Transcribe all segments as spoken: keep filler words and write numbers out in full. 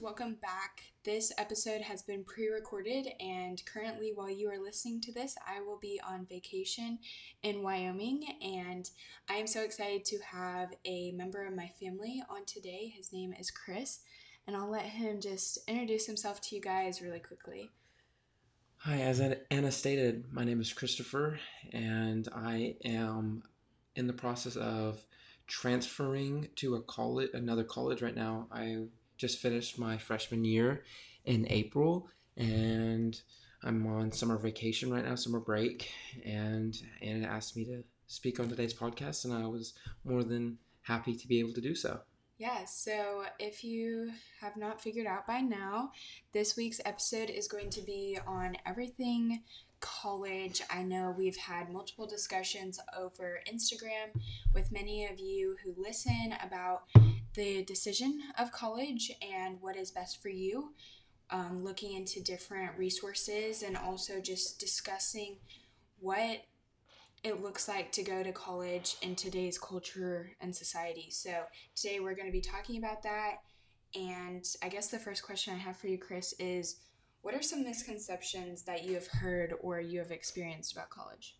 Welcome back. This episode has been pre-recorded, and currently while you are listening to this, I will be on vacation in Wyoming, and I am so excited to have a member of my family on today. His name is Chris, and I'll let him just introduce himself to you guys really quickly. Hi, as Anna stated, my name is Christopher, and I am in the process of transferring to a college, another college right now. I just finished my freshman year in April, and I'm on summer vacation right now, summer break, and Anna asked me to speak on today's podcast, and I was more than happy to be able to do so. Yeah, so if you have not figured out by now, this week's episode is going to be on everything college. I know we've had multiple discussions over Instagram with many of you who listen about the decision of college and what is best for you, um, looking into different resources and also just discussing what it looks like to go to college in today's culture and society. So today we're going to be talking about that. And I guess the first question I have for you, Chris, is what are some misconceptions that you have heard or you have experienced about college?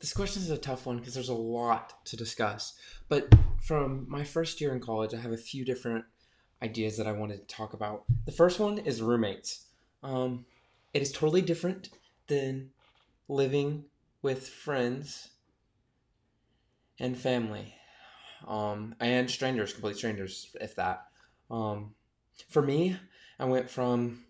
This question is a tough one because there's a lot to discuss. But from my first year in college, I have a few different ideas that I wanted to talk about. The first one is roommates. Um, it is totally different than living with friends and family, um, and strangers, complete strangers, if that. Um, for me, I went from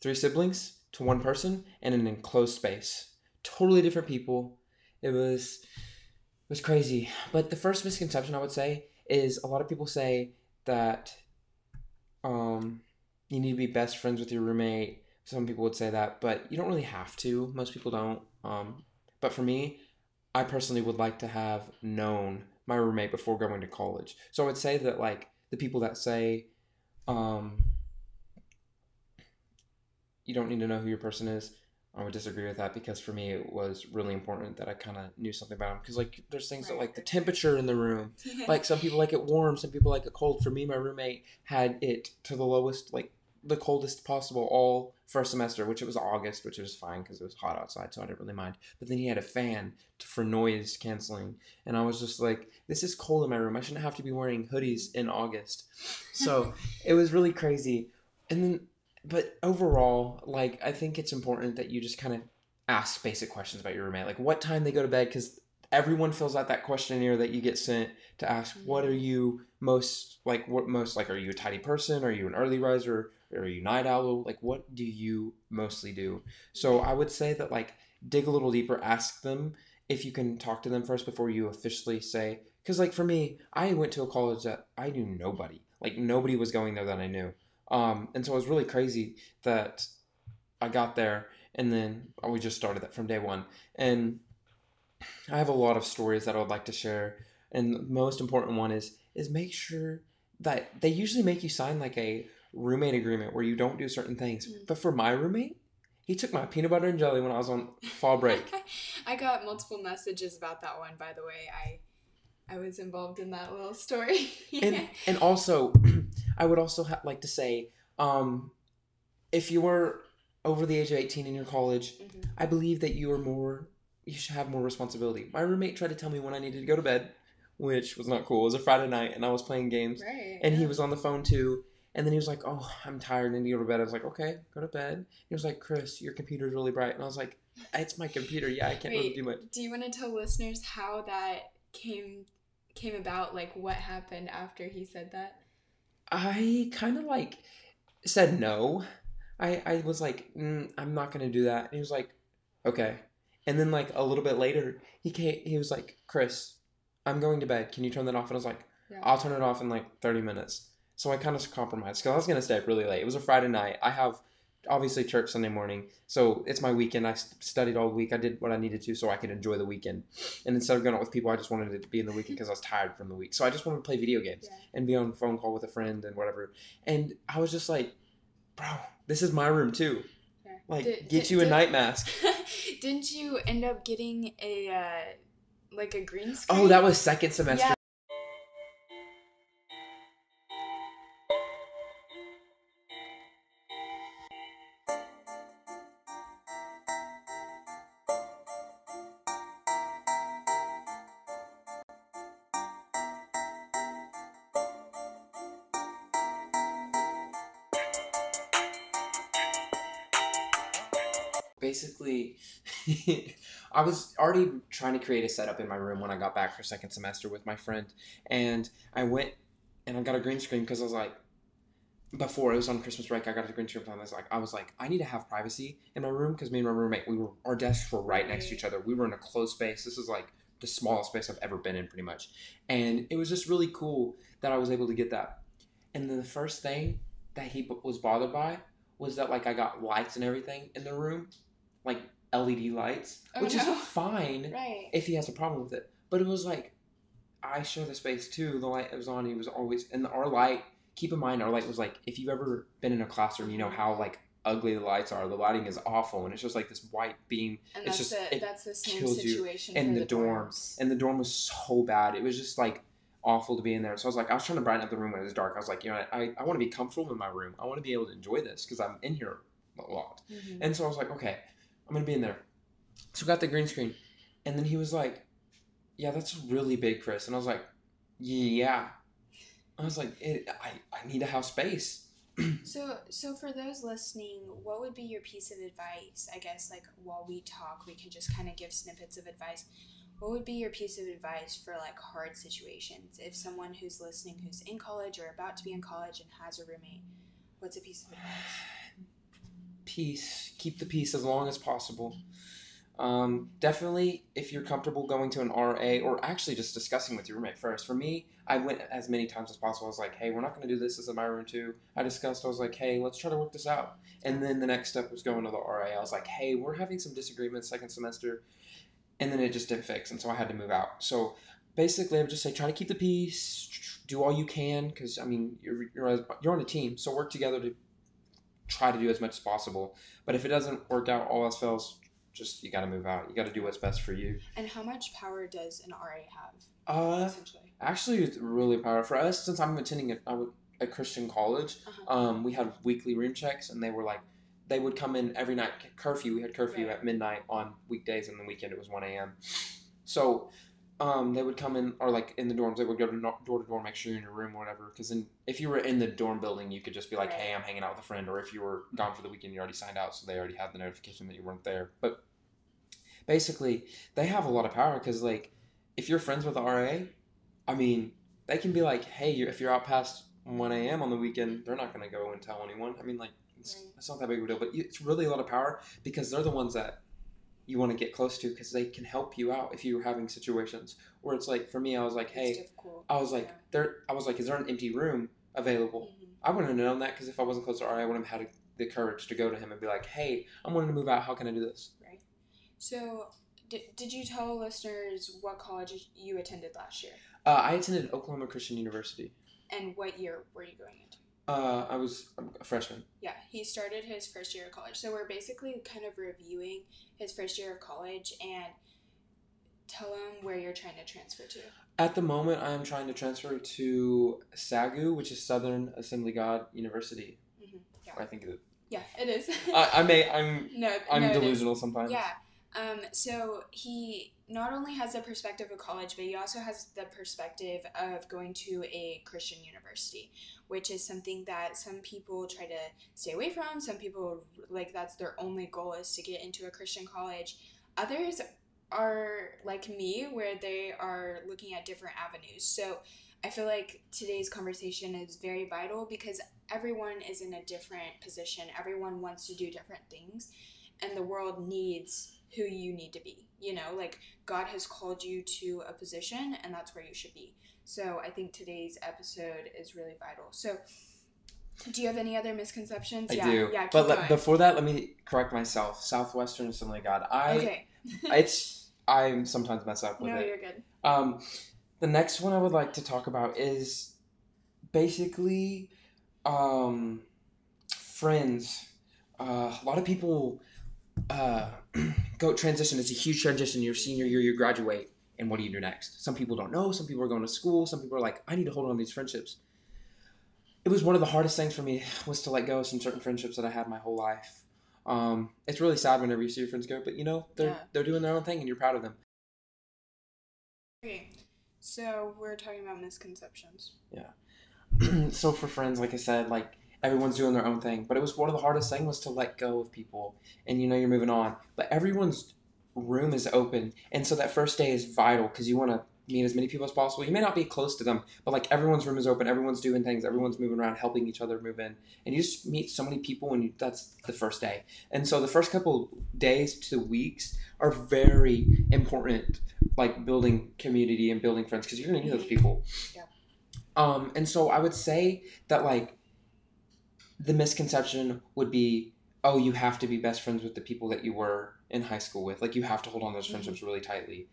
three siblings to one person in an enclosed space. Totally different people. It was, it was crazy. But the first misconception I would say is a lot of people say that um, you need to be best friends with your roommate. Some people would say that, but you don't really have to. Most people don't. Um, but for me, I personally would like to have known my roommate before going to college. So I would say that, like, the people that say um, you don't need to know who your person is, I would disagree with that, because for me it was really important that I kind of knew something about them. Because, like, there's things right. that, like, the temperature in the room. Like, some people like it warm, some people like it cold. For me, my roommate had it to the lowest, like, the coldest possible all first semester, which it was August, which was fine because it was hot outside, so I didn't really mind. But then he had a fan to, for noise canceling. And I was just like, this is cold in my room. I shouldn't have to be wearing hoodies in August. So it was really crazy. And then... But overall, like, I think it's important that you just kind of ask basic questions about your roommate. Like, what time they go to bed, because everyone fills out that questionnaire that you get sent to ask, what are you most, like, what most, like, are you a tidy person? Are you an early riser? Are you a night owl? Like, what do you mostly do? So I would say that, like, dig a little deeper, ask them if you can talk to them first before you officially say, because, like, for me, I went to a college that I knew nobody. Like, nobody was going there that I knew. Um, and so it was really crazy that I got there, and then oh, we just started that from day one. And I have a lot of stories that I would like to share. And the most important one is, is make sure that they usually make you sign, like, a roommate agreement where you don't do certain things. Mm-hmm. But for my roommate, he took my peanut butter and jelly when I was on fall break. I got multiple messages about that one, by the way. I, I was involved in that little story. and, and also... I would also ha- like to say, um, if you were over the age of eighteen in your college, mm-hmm. I believe that you are more, you should have more responsibility. My roommate tried to tell me when I needed to go to bed, which was not cool. It was a Friday night, and I was playing games, right. and he was on the phone too. And then he was like, "Oh, I'm tired, I need to go to bed." I was like, "Okay, go to bed." He was like, "Chris, your computer's really bright," and I was like, "It's my computer. Yeah, I can't Wait, really do much." Do you want to tell listeners how that came came about? Like, what happened after he said that? I kind of, like, said no. I, I was like, mm, I'm not going to do that. And he was like, okay. And then, like, a little bit later, he came, he was like, "Chris, I'm going to bed. Can you turn that off?" And I was like, yeah. I'll turn it off in, like, thirty minutes. So I kind of compromised because I was going to stay up really late. It was a Friday night. I have, obviously, church Sunday morning. So it's my weekend. I studied all week. I did what I needed to so I could enjoy the weekend. And instead of going out with people, I just wanted it to be in the weekend because I was tired from the week. So I just wanted to play video games yeah. and be on a phone call with a friend and whatever. And I was just like, bro, this is my room too. Yeah. Like, did, get did, you a did, night mask. Didn't you end up getting a, uh, like, a green screen? Oh, that was second semester. Yeah. Basically, I was already trying to create a setup in my room when I got back for second semester with my friend, and I went and I got a green screen because I was like, before it was on Christmas break, I got a green screen and I was like, I was like, I need to have privacy in my room because me and my roommate, we were our desks were right next to each other. We were in a closed space. This is like the smallest space I've ever been in, pretty much, and it was just really cool that I was able to get that. And then the first thing that he was bothered by was that like I got lights and everything in the room, like L E D lights, oh, which no. is fine right. if he has a problem with it. But it was like, I share the space too. The light that was on, he was always, and our light, keep in mind, our light was like, if you've ever been in a classroom, you know how like ugly the lights are. The lighting is awful, and it's just like this white beam. And it's that's, just, the, it that's the same situation in the, the dorms. dorms. And the dorm was so bad. It was just like awful to be in there. So I was like, I was trying to brighten up the room when it was dark. I was like, you know, I, I want to be comfortable in my room. I want to be able to enjoy this because I'm in here a lot. Mm-hmm. And so I was like, okay, I'm going to be in there. So we got the green screen. And then he was like, yeah, that's really big, Chris. And I was like, yeah. I was like, it, I, I need to have space. So, so for those listening, what would be your piece of advice? I guess, like, while we talk, we can just kind of give snippets of advice. What would be your piece of advice for, like, hard situations? If someone who's listening who's in college or about to be in college and has a roommate, what's a piece of advice? Peace. Keep the peace as long as possible. Um, definitely, if you're comfortable going to an R A or actually just discussing with your roommate first. For me, I went as many times as possible. I was like, hey, we're not going to do this. This is my room too. I discussed. I was like, hey, let's try to work this out. And then the next step was going to the R A. I was like, hey, we're having some disagreements second semester. And then it just didn't fix. And so I had to move out. So basically, I would just say, try to keep the peace. Do all you can. Because, I mean, you're, you're, you're on a team. So work together to try to do as much as possible. But if it doesn't work out, all else fails. Just, you got to move out. You got to do what's best for you. And how much power does an R A have? Uh, essentially? Actually, it's really powerful. For us, since I'm attending a, a Christian college, uh-huh. um, we had weekly room checks, and they were like, they would come in every night. Curfew. We had curfew right. at midnight on weekdays, and the weekend it was one a.m. So um, they would come in, or like in the dorms, they would go to door to door, make sure you're in your room or whatever. Because if you were in the dorm building, you could just be like, right. hey, I'm hanging out with a friend. Or if you were gone for the weekend, you already signed out, so they already had the notification that you weren't there. But basically, they have a lot of power because, like, if you're friends with the R A, I mean, they can be like, hey, you're, if you're out past one a.m. on the weekend, they're not going to go and tell anyone. I mean, like, it's, it's not that big of a deal, but it's really a lot of power because they're the ones that you want to get close to because they can help you out if you're having situations where it's like, for me, I was like, hey, I was like, yeah. there, I was like, is there an empty room available? Mm-hmm. I wouldn't have known that because if I wasn't close to R A, I wouldn't have had the courage to go to him and be like, hey, I'm wanting to move out. How can I do this? So, did, did you tell listeners what college you attended last year? Uh, I attended Oklahoma Christian University. And what year were you going into? Uh, I was a freshman. Yeah, he started his first year of college. So, we're basically kind of reviewing his first year of college and tell him where you're trying to transfer to. At the moment, I'm trying to transfer to S A G U, which is Southern Assembly God University. Mm-hmm. Yeah. I think it is. Yeah, it is. I, I may, I'm, no, I'm no, delusional sometimes. Yeah. Um, so he not only has the perspective of college, but he also has the perspective of going to a Christian university, which is something that some people try to stay away from. Some people, like, that's their only goal is to get into a Christian college. Others are like me, where they are looking at different avenues. So I feel like today's conversation is very vital because everyone is in a different position. Everyone wants to do different things, and the world needs who you need to be, you know, like God has called you to a position and that's where you should be. So I think today's episode is really vital. So do you have any other misconceptions? I yeah, do. Yeah, but le- before that, let me correct myself. Southwestern Assembly of God. I, okay. it's, I sometimes mess up with no, it. No, you're good. Um, the next one I would like to talk about is basically, um, friends. Uh, a lot of people, uh, go transition. It's a huge transition. Your senior year, you graduate, and what do you do next? Some people don't know. Some people are going to school. Some people are like, I need to hold on to these friendships. It was one of the hardest things for me was to let go of some certain friendships that I had my whole life. Um, it's really sad whenever you see your friends go, but you know, they're yeah. they're doing their own thing, and you're proud of them. Okay, so we're talking about misconceptions. Yeah. So for friends, like I said, like everyone's doing their own thing. But it was one of the hardest things was to let go of people. And you know you're moving on. But everyone's room is open. And so that first day is vital because you want to meet as many people as possible. You may not be close to them, but like everyone's room is open. Everyone's doing things. Everyone's moving around, helping each other move in. And you just meet so many people, and you, that's the first day. And so the first couple days to weeks are very important, like building community and building friends, because you're going to need those people. Yeah. Um, and so I would say that like the misconception would be, oh, you have to be best friends with the people that you were in high school with. Like you have to hold on to those friendships mm-hmm. really tightly.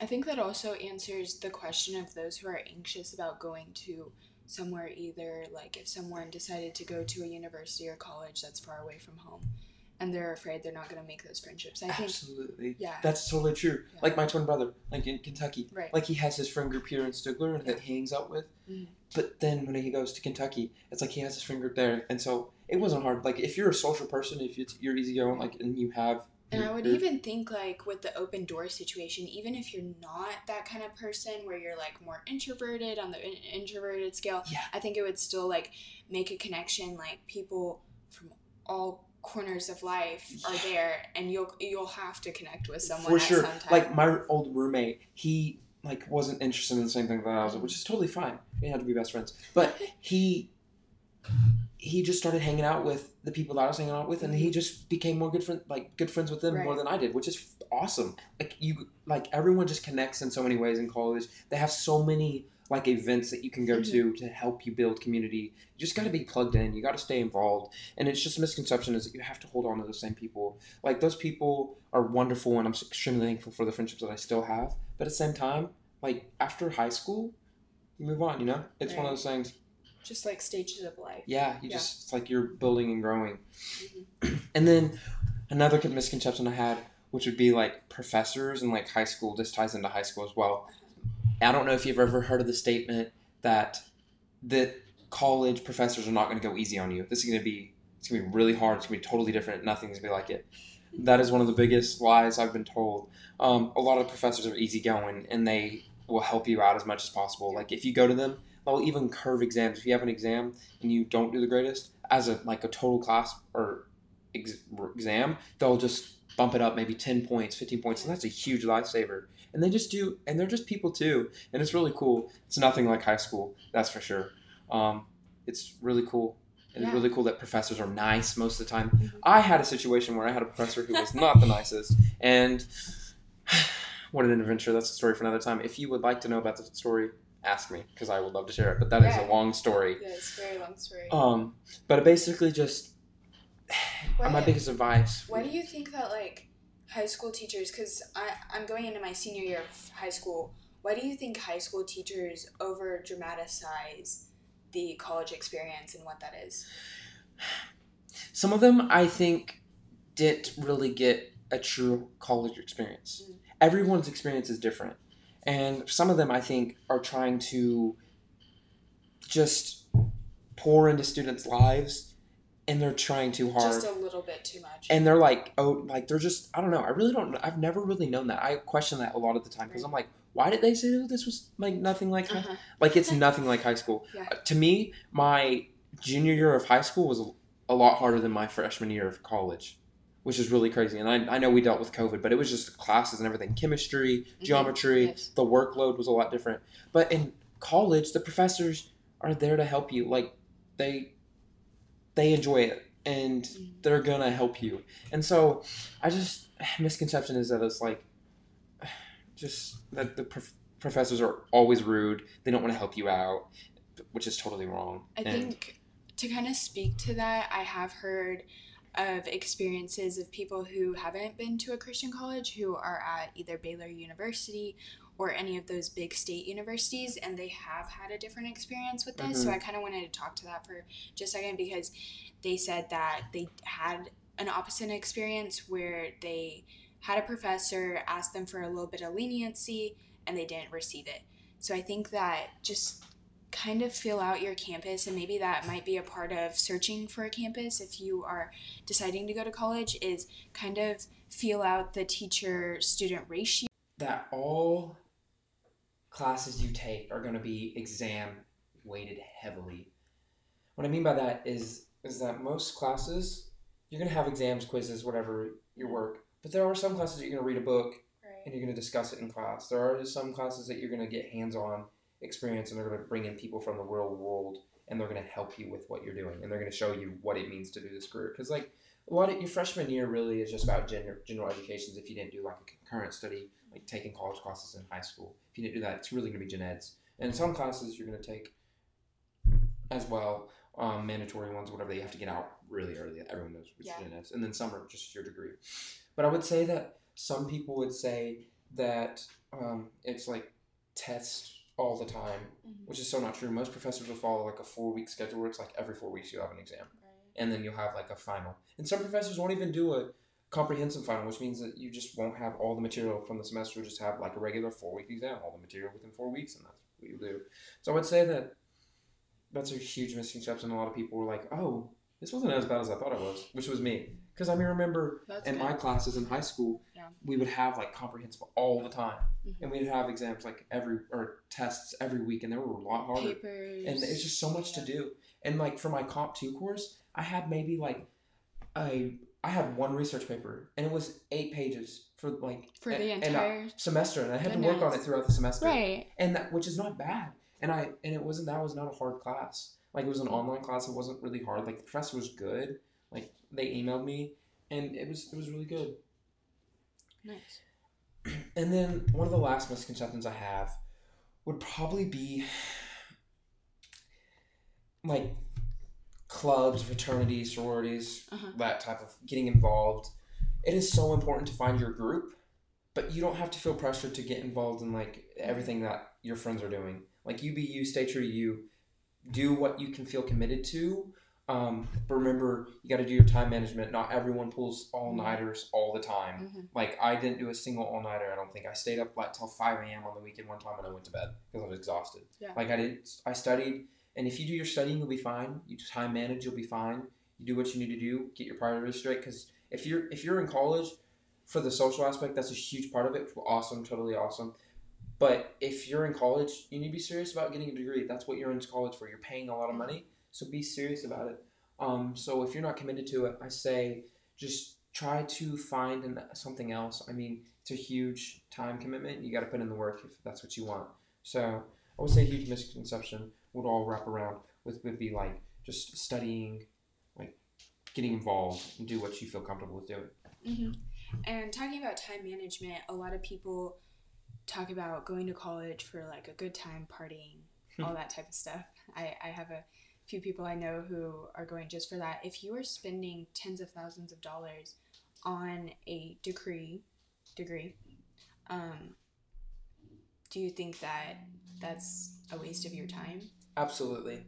I think that also answers the question of those who are anxious about going to somewhere, either like if someone decided to go to a university or college that's far away from home and they're afraid they're not going to make those friendships. I Absolutely. Think, yeah. That's totally true. Yeah. Like my twin brother, like in Kentucky, right. like he has his friend group here in Stigler and yeah. that he hangs out with. Mm-hmm. But then when he goes to Kentucky, it's like he has his friend group there. And so it wasn't hard. Like if you're a social person, if you're easygoing, like, and you have... And I would even think, like, with the open door situation, even if you're not that kind of person where you're, like, more introverted on the in- introverted scale, yeah. I think it would still, like, make a connection. Like, people from all corners of life yeah. are there, and you'll you'll have to connect with someone For sure. at some time. Like, my old roommate, he, like, wasn't interested in the same thing that I was, which is totally fine. We didn't have to be best friends. But he... he just started hanging out with the people that I was hanging out with, and he just became more good friend, like good friends with them right. more than I did, which is awesome. Like you, like everyone just connects in so many ways in college. They have so many like events that you can go mm-hmm. to to help you build community. You just got to be plugged in. You got to stay involved. And it's just a misconception is that you have to hold on to those same people. Like those people are wonderful, and I'm extremely thankful for the friendships that I still have. But at the same time, like after high school, you move on. You know, it's right. one of those things. Just like stages of life. Yeah, you yeah. just, it's like you're building and growing. Mm-hmm. And then another misconception I had, which would be like professors and like high school, this ties into high school as well. I don't know if you've ever heard of the statement that that college professors are not going to go easy on you. This is going to be, it's going to be really hard. It's going to be totally different. Nothing's going to be like it. That is one of the biggest lies I've been told. Um, a lot of professors are easygoing, and they will help you out as much as possible. Like if you go to them, I'll even curve exams. If you have an exam and you don't do the greatest as a like a total class or ex- exam, they'll just bump it up maybe ten points, fifteen points, and that's a huge lifesaver. And they just do, and they're just people too, and it's really cool. It's nothing like high school, that's for sure. Um, it's really cool. It's yeah. really cool that professors are nice most of the time. Mm-hmm. I had a situation where I had a professor who was not the nicest, and what an adventure. That's a story for another time. If you would like to know about the story, ask me, because I would love to share it, but that yeah. is a long story. Yeah, it's a very long story. Um, but basically just, why, my biggest advice. Why do you think that, like, high school teachers, because I'm going into my senior year of high school, why do you think high school teachers over-dramatize the college experience and what that is? Some of them, I think, didn't really get a true college experience. Mm-hmm. Everyone's experience is different. And some of them, I think, are trying to just pour into students' lives, and they're trying too hard. Just a little bit too much. And they're like, oh, like they're just, I don't know. I really don't, I've never really known that. I question that a lot of the time because I'm like, why did they say this was like nothing like high uh-huh. Like it's nothing like high school. Yeah. Uh, to me, my junior year of high school was a lot harder than my freshman year of college, which is really crazy. And I, I know we dealt with COVID, but it was just the classes and everything. Chemistry, mm-hmm. geometry, yes. the workload was a lot different. But in college, the professors are there to help you. Like, they they enjoy it, and mm-hmm. they're going to help you. And so I just, misconception is that it's like, just that the prof- professors are always rude. They don't want to help you out, which is totally wrong. I and, think to kind of speak to that, I have heard of experiences of people who haven't been to a Christian college who are at either Baylor University or any of those big state universities, and they have had a different experience with this. Mm-hmm. So I kind of wanted to talk to that for just a second, because they said that they had an opposite experience where they had a professor ask them for a little bit of leniency and they didn't receive it. So I think that just kind of feel out your campus, and maybe that might be a part of searching for a campus if you are deciding to go to college, is kind of feel out the teacher-student ratio. That all classes you take are going to be exam weighted heavily, What I mean by that is is that most classes, you're going to have exams, quizzes, whatever your work. But there are some classes that you're going to read a book, right, and you're going to discuss it in class. There are some classes that you're going to get hands-on experience, and they're going to bring in people from the real world, and they're going to help you with what you're doing, and they're going to show you what it means to do this career. Because like a lot of your freshman year really is just about general, general educations. If you didn't do like a concurrent study, like taking college classes in high school, if you didn't do that, it's really going to be gen eds. And some classes you're going to take as well, um, mandatory ones, whatever, you have to get out really early. Everyone knows which yeah. gen eds. And then some are just your degree. But I would say that some people would say that um, it's like tests all the time, mm-hmm. which is so not true. Most professors will follow like a four-week schedule where it's like every four weeks you have an exam. Right. And then you'll have like a final. And some professors won't even do a comprehensive final, which means that you just won't have all the material from the semester, just have like a regular four-week exam, all the material within four weeks, and that's what you do. So I would say that that's a huge misconception. A lot of people were like, oh, this wasn't as bad as I thought it was, which was me. Because I mean, remember that's in good. my classes in high school, yeah. we would have like comprehensive all the time. Mm-hmm. And we'd have exams like every, or tests every week, and they were a lot harder. Papers. And it's just so much yeah. to do. And like for my Comp two course, I had maybe like a, I had one research paper, and it was eight pages for like for the a, entire and semester, and I had to work on it throughout the semester. Right. And that, which is not bad. And I and it wasn't that was not a hard class. Like it was an online class. It wasn't really hard. Like the professor was good. Like they emailed me, and it was it was really good. Nice. And then one of the last misconceptions I have would probably be like clubs, fraternities, sororities, uh-huh. that type of getting involved. It is so important to find your group, but you don't have to feel pressured to get involved in like everything that your friends are doing. Like you be you, stay true to you, do what you can feel committed to. Um, but remember, you got to do your time management. Not everyone pulls all-nighters all the time. Mm-hmm. Like I didn't do a single all-nighter. I don't think I stayed up like till five a.m. on the weekend one time, and I went to bed because I was exhausted. Yeah. Like I didn't. I studied. And if you do your studying, you'll be fine. You time manage, you'll be fine. You do what you need to do. Get your priorities straight. Because if you're if you're in college, for the social aspect, that's a huge part of it. Awesome, totally awesome. But if you're in college, you need to be serious about getting a degree. That's what you're in college for. You're paying a lot of money, so be serious about it. Um, so if you're not committed to it, I say just try to find an, something else. I mean, it's a huge time commitment. You got to put in the work if that's what you want. So I would say a huge misconception would all wrap around with would be like just studying, like getting involved, and do what you feel comfortable with doing. Mm-hmm. And talking about time management, a lot of people talk about going to college for like a good time, partying, all that type of stuff. I, I have a few people I know who are going just for that. If you are spending tens of thousands of dollars on a degree, degree, um, do you think that that's a waste of your time? Absolutely.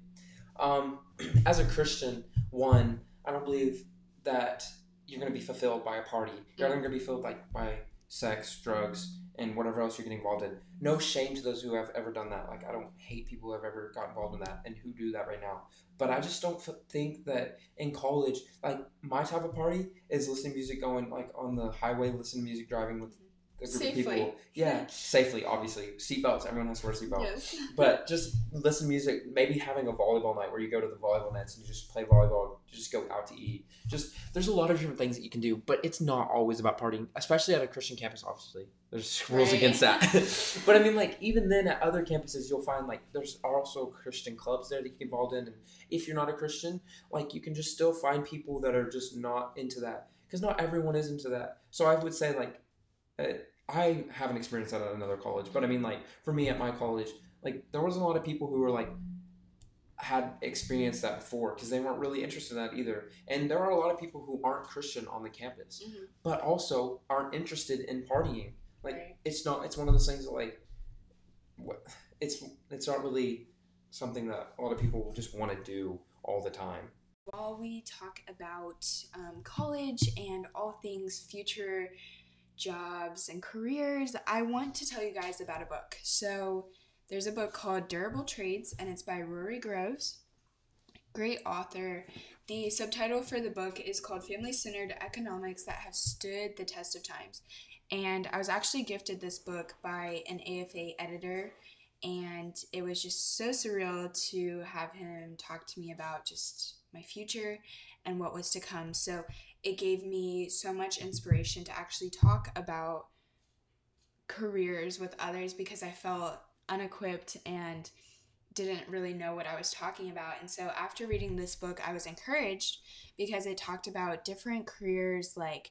Um, as a Christian, one, I don't believe that you're going to be fulfilled by a party. You're not going to be filled by, by sex, drugs, and whatever else you're getting involved in. No shame to those who have ever done that. Like, I don't hate people who have ever got involved in that and who do that right now. But I just don't think that in college, like, my type of party is listening to music, going, like, on the highway, listening to music, driving with a group safely. of people. Yeah, safely, obviously. Seatbelts. Everyone has to wear seatbelts. Yes. But just listen to music. Maybe having a volleyball night where you go to the volleyball nets and you just play volleyball. You just go out to eat. Just there's a lot of different things that you can do, but it's not always about partying, especially at a Christian campus. Obviously, there's rules right. against that. But I mean, like even then at other campuses, you'll find like there's also Christian clubs there that you get involved in. And if you're not a Christian, like you can just still find people that are just not into that because not everyone is into that. So I would say like. Uh, I haven't experienced that at another college, but I mean, like, for me at my college, like, there was a lot of people who were, like, had experienced that before because they weren't really interested in that either. And there are a lot of people who aren't Christian on the campus, mm-hmm. but also aren't interested in partying. Like, right. it's not, it's one of those things that, like, what, it's, it's not really something that a lot of people just want to do all the time. While we talk about um, college and all things future jobs and careers, I want to tell you guys about a book. So there's a book called Durable Trades, and it's by Rory Groves. Great author. The subtitle for the book is called Family-Centered Economics That Have Stood the Test of Times. And I was actually gifted this book by an A F A editor, And it was just so surreal to have him talk to me about just my future and what was to come. So it gave me so much inspiration to actually talk about careers with others, because I felt unequipped and didn't really know what I was talking about. And so after reading this book, I was encouraged because it talked about different careers like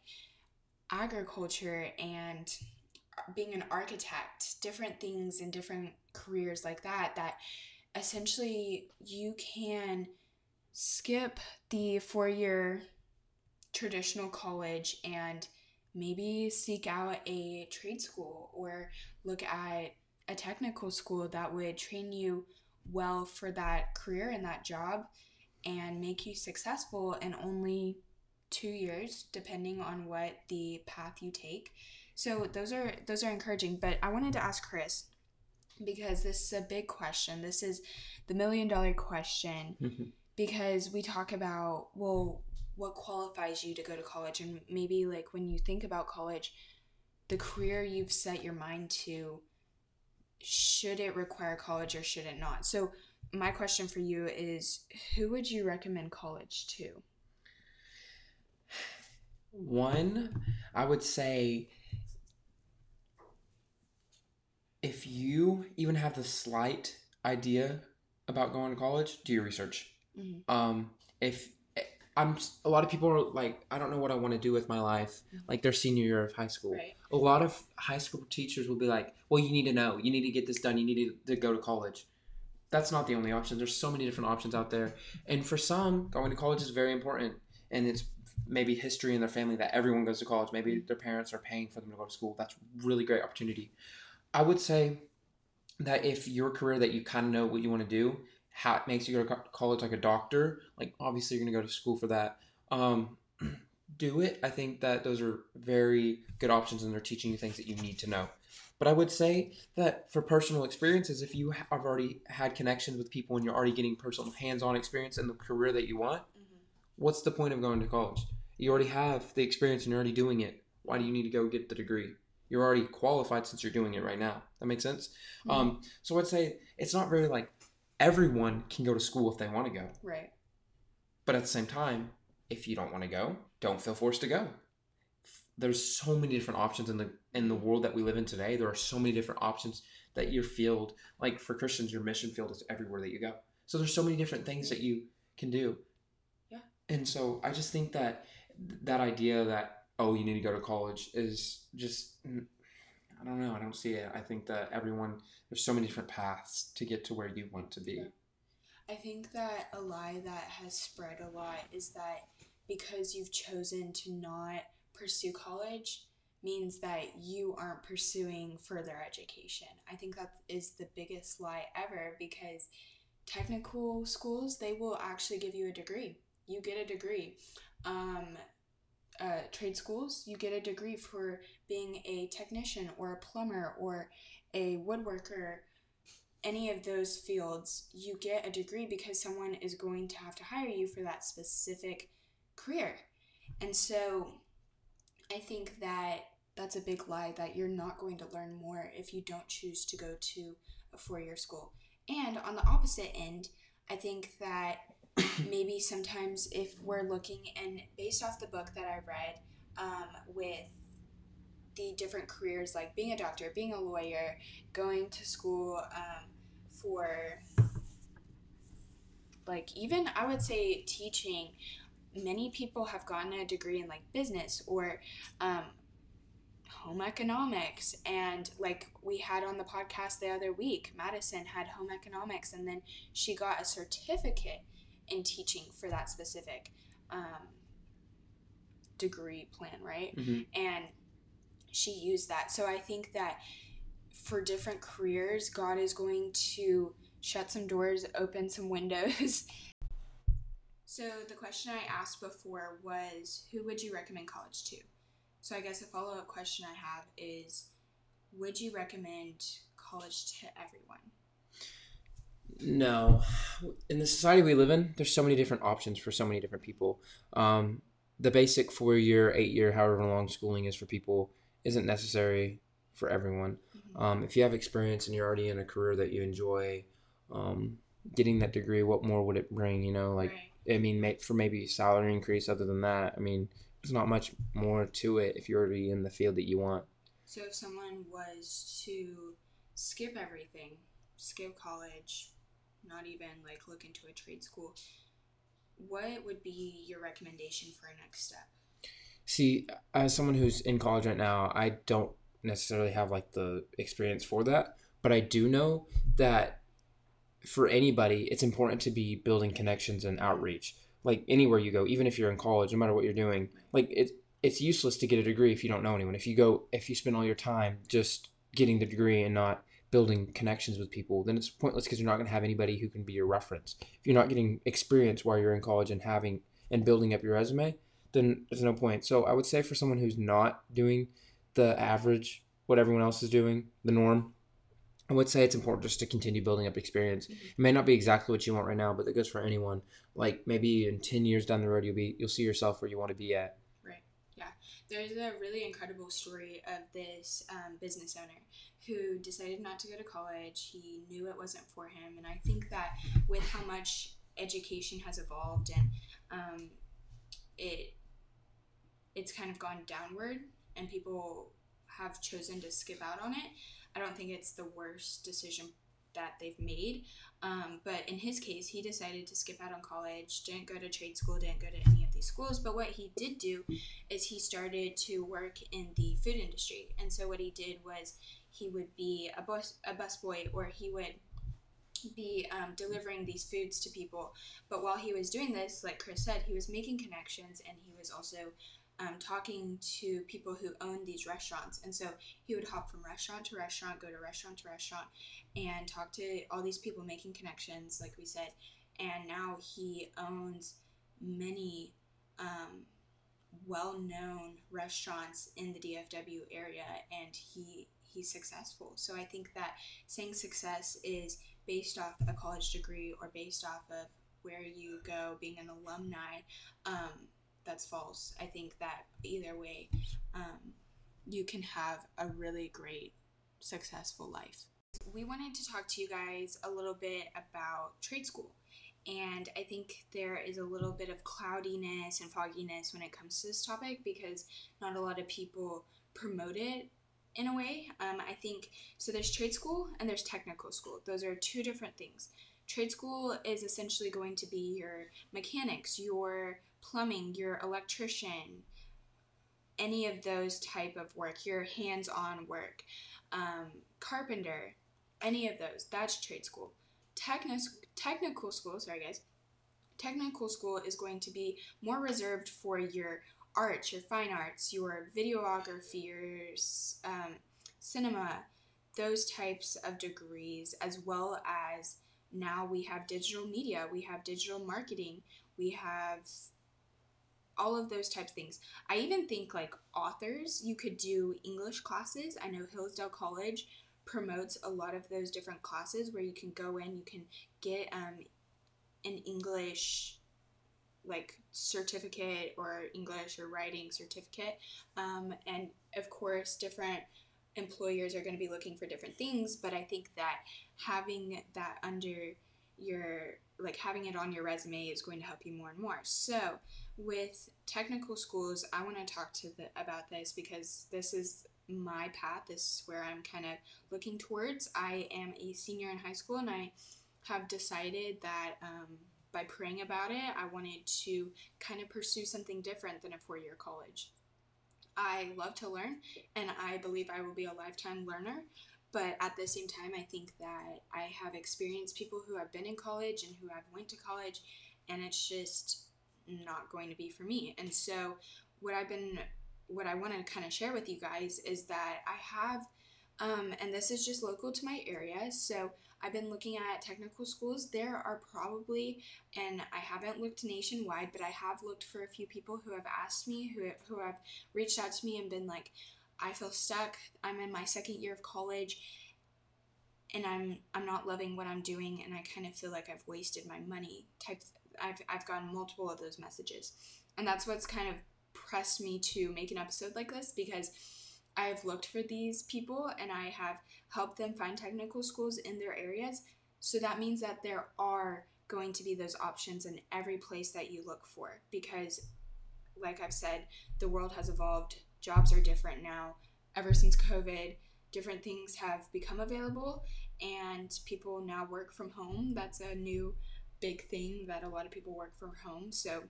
agriculture and being an architect, different things and different careers like that, that essentially you can skip the four-year traditional college and maybe seek out a trade school or look at a technical school that would train you well for that career and that job and make you successful in only two years, depending on what the path you take. So those are those are encouraging. But I wanted to ask Chris, because this is a big question. This is the million dollar question, mm-hmm. because we talk about, well, what qualifies you to go to college? And maybe like when you think about college, the career you've set your mind to, should it require college or should it not? So my question for you is, who would you recommend college to? One, I would say if you even have the slight idea about going to college, do your research. Mm-hmm. Um, if I'm, a lot of people are like, I don't know what I want to do with my life. Mm-hmm. Like their senior year of high school. Right. A lot of high school teachers will be like, well, you need to know, you need to get this done. You need to, to go to college. That's not the only option. There's so many different options out there. And for some, going to college is very important, and it's maybe history in their family that everyone goes to college. Maybe their parents are paying for them to go to school. That's a really great opportunity. I would say that if your career that you kind of know what you want to do, how it makes you go to college, like a doctor, like obviously you're going to go to school for that. Um, do it. I think that those are very good options, and they're teaching you things that you need to know. But I would say that for personal experiences, if you have already had connections with people and you're already getting personal hands-on experience in the career that you want, mm-hmm. what's the point of going to college? You already have the experience and you're already doing it. Why do you need to go get the degree? You're already qualified since you're doing it right now. That makes sense? Mm-hmm. Um, so I'd say it's not very like everyone can go to school if they want to go. Right. But at the same time, if you don't want to go, don't feel forced to go. There's so many different options in the in the world that we live in today. There are so many different options that your field, like for Christians, your mission field is everywhere that you go. So there's so many different things that you can do. Yeah. And so I just think that that idea that, oh, you need to go to college is just, I don't know. I don't see it. I think that everyone, there's so many different paths to get to where you want to be. I think that a lie that has spread a lot is that because you've chosen to not pursue college means that you aren't pursuing further education. I think that is the biggest lie ever, because technical schools, they will actually give you a degree. You get a degree. Um, uh, trade schools, you get a degree for being a technician or a plumber or a woodworker. Any of those fields, you get a degree because someone is going to have to hire you for that specific career. And so I think that that's a big lie, that you're not going to learn more if you don't choose to go to a four-year school. And on the opposite end, I think that maybe sometimes if we're looking, and based off the book that I read, um, with the different careers like being a doctor, being a lawyer, going to school um, for like even I would say teaching, many people have gotten a degree in like business or um, home economics. And like we had on the podcast the other week, Madison had home economics, and then she got a certificate in teaching for that specific um, degree plan, right? Mm-hmm. And she used that. So I think that for different careers, God is going to shut some doors, open some windows. So the question I asked before was, who would you recommend college to? So I guess a follow-up question I have is, would you recommend college to everyone? No. In the society we live in, there's so many different options for so many different people. Um, the basic four-year, eight-year, however long schooling is for people isn't necessary for everyone. Mm-hmm. Um, if you have experience and you're already in a career that you enjoy, um, getting that degree, what more would it bring? You know, like, right. I mean, for maybe salary increase other than that, I mean, there's not much more to it if you're already in the field that you want. So if someone was to skip everything, skip college, not even like look into a trade school, what would be your recommendation for a next step? See, as someone who's in college right now, I don't necessarily have like the experience for that, but I do know that for anybody, it's important to be building connections and outreach. Like anywhere you go, even if you're in college, no matter what you're doing, like it, it's useless to get a degree if you don't know anyone. If you go, if you spend all your time just getting the degree and not building connections with people, then it's pointless because you're not going to have anybody who can be your reference. If you're not getting experience while you're in college and having and building up your resume, then there's no point. So I would say for someone who's not doing the average, what everyone else is doing, the norm, I would say it's important just to continue building up experience. It may not be exactly what you want right now, but that goes for anyone. Like maybe in ten years down the road, you'll be you'll see yourself where you want to be at. Right. Yeah. There's a really incredible story of this um, business owner who decided not to go to college. He knew it wasn't for him, and I think that with how much education has evolved and um, it it's kind of gone downward, and people have chosen to skip out on it. I don't think it's the worst decision that they've made. Um, but in his case, he decided to skip out on college, didn't go to trade school, didn't go to any of these schools. But what he did do is he started to work in the food industry. And so what he did was he would be a bus, a busboy, or he would be um, delivering these foods to people. But while he was doing this, like Chris said, he was making connections, and he was also Um, talking to people who own these restaurants. And so he would hop from restaurant to restaurant, go to restaurant to restaurant, and talk to all these people, making connections, like we said. And now he owns many um, well-known restaurants in the D F W area, and he he's successful. So I think that saying success is based off a college degree or based off of where you go, being an alumni, um, that's false. I think that either way, um, you can have a really great, successful life. We wanted to talk to you guys a little bit about trade school. And I think there is a little bit of cloudiness and fogginess when it comes to this topic because not a lot of people promote it in a way. Um, I think, so there's trade school and there's technical school. Those are two different things. Trade school is essentially going to be your mechanics, your plumbing, your electrician, any of those type of work, your hands-on work, um, carpenter, any of those. That's trade school. Technic- technical school, sorry guys, technical school is going to be more reserved for your arts, your fine arts, your videography, your um, cinema, those types of degrees, as well as now we have digital media, we have digital marketing, we have all of those types of things. I even think like authors, you could do English classes. I know Hillsdale College promotes a lot of those different classes where you can go in, you can get um, an English like certificate or English or writing certificate. Um, and of course, different employers are going to be looking for different things, but I think that having that under your, like having it on your resume is going to help you more and more. So with technical schools, I want to talk to the, about this because this is my path. This is where I'm kind of looking towards. I am a senior in high school, and I have decided that um, by praying about it, I wanted to kind of pursue something different than a four-year college. I love to learn, and I believe I will be a lifetime learner. But at the same time, I think that I have experienced people who have been in college and who have went to college, and it's just not going to be for me. And so what I've been, what I want to kind of share with you guys is that I have, um, and this is just local to my area. So I've been looking at technical schools. There are probably, and I haven't looked nationwide, but I have looked for a few people who have asked me, who, who have reached out to me and been like, I feel stuck. I'm in my second year of college, and I'm I'm not loving what I'm doing, and I kind of feel like I've wasted my money. Type I've I've gotten multiple of those messages, and that's what's kind of pressed me to make an episode like this because I've looked for these people and I have helped them find technical schools in their areas. So that means that there are going to be those options in every place that you look for, because like I've said, the world has evolved. Jobs are different now. Ever since COVID, different things have become available and people now work from home. That's a new big thing, that a lot of people work from home. So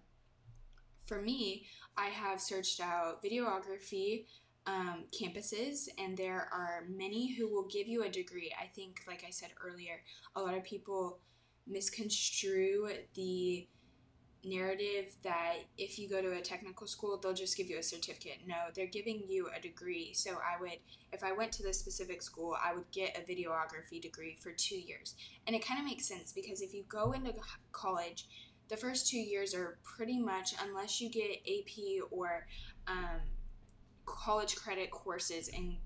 for me, I have searched out videography um, campuses, and there are many who will give you a degree. I think, like I said earlier, a lot of people misconstrue the narrative that if you go to a technical school, they'll just give you a certificate. No, they're giving you a degree. So I would, if I went to this specific school, I would get a videography degree for two years. And it kind of makes sense, because if you go into college, the first two years are pretty much, unless you get A P or um, college credit courses in,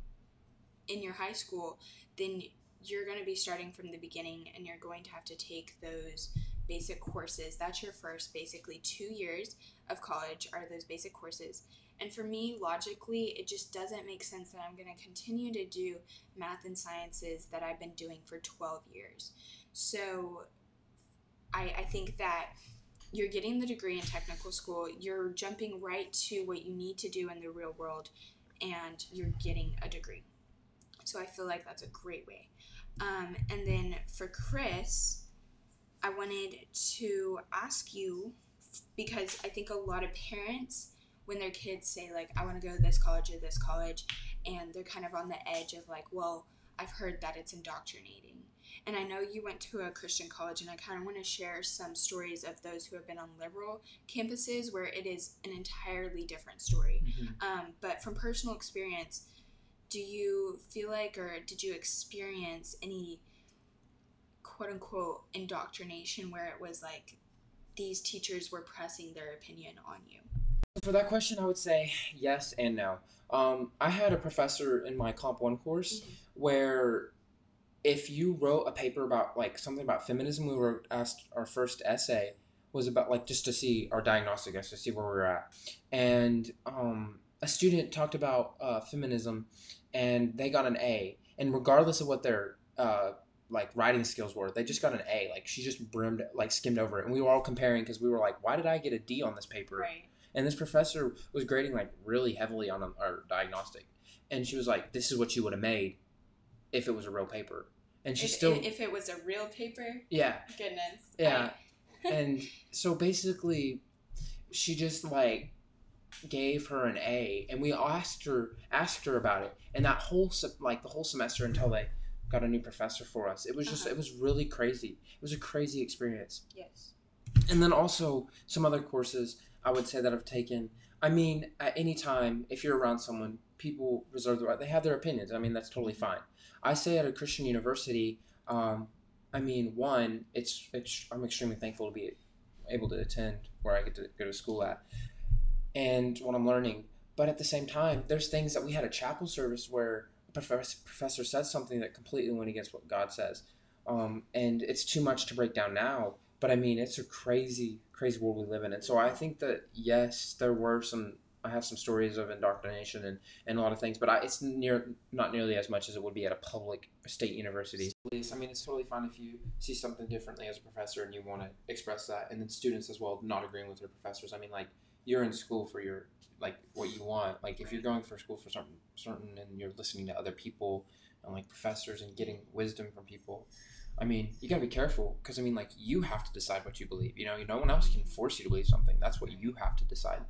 in your high school, then you're going to be starting from the beginning and you're going to have to take those basic courses. That's your first, basically, two years of college are those basic courses. And for me, logically, it just doesn't make sense that I'm going to continue to do math and sciences that I've been doing for twelve years. So I, I think that you're getting the degree in technical school, you're jumping right to what you need to do in the real world, and you're getting a degree. So I feel like that's a great way. Um, and then for Chris, I wanted to ask you, because I think a lot of parents, when their kids say, like, I want to go to this college or this college, and they're kind of on the edge of, like, well, I've heard that it's indoctrinating. And I know you went to a Christian college, and I kind of want to share some stories of those who have been on liberal campuses where it is an entirely different story. Mm-hmm. Um, but from personal experience, do you feel like, or did you experience any quote-unquote indoctrination where it was like these teachers were pressing their opinion on you? For that question, I would say yes and no. Um, I had a professor in my Comp one course, mm-hmm. where if you wrote a paper about, like, something about feminism, we were asked, our first essay was about, like, just to see our diagnostic, just to see where we were at. And um, a student talked about uh, feminism, and they got an A, and regardless of what their uh, like writing skills were, they just got an A. Like, she just brimmed, like, skimmed over it, and we were all comparing because we were like, "Why did I get a D on this paper?" Right. And this professor was grading, like, really heavily on our diagnostic, and she was like, "This is what you would have made if it was a real paper." And she if, still, if it was a real paper, yeah, goodness, yeah. I... And so basically, she just, like, gave her an A, and we asked her asked her about it, and that whole like the whole semester until they got a new professor for us. It was just, uh-huh. It was really crazy. It was a crazy experience. Yes. And then also some other courses I would say that I've taken. I mean, at any time, if you're around someone, people reserve the right. They have their opinions. I mean, that's totally fine. I say at a Christian university, um, I mean, one, it's, it's I'm extremely thankful to be able to attend where I get to go to school at and what I'm learning. But at the same time, there's things that we had a chapel service where professor says something that completely went against what God says, um, and it's too much to break down now, but I mean, it's a crazy crazy world we live in. And so I think that yes, there were some I have some stories of indoctrination and, and a lot of things, but I, it's near not nearly as much as it would be at a public state university. I mean, it's totally fine if you see something differently as a professor and you want to express that, and then students as well not agreeing with their professors. I mean, like, you're in school for your, like, what you want. Like, if you're going for school for certain, certain, and you're listening to other people and, like, professors and getting wisdom from people, I mean, you gotta be careful, because I mean, like, you have to decide what you believe. You know, no one else can force you to believe something. That's what you have to decide.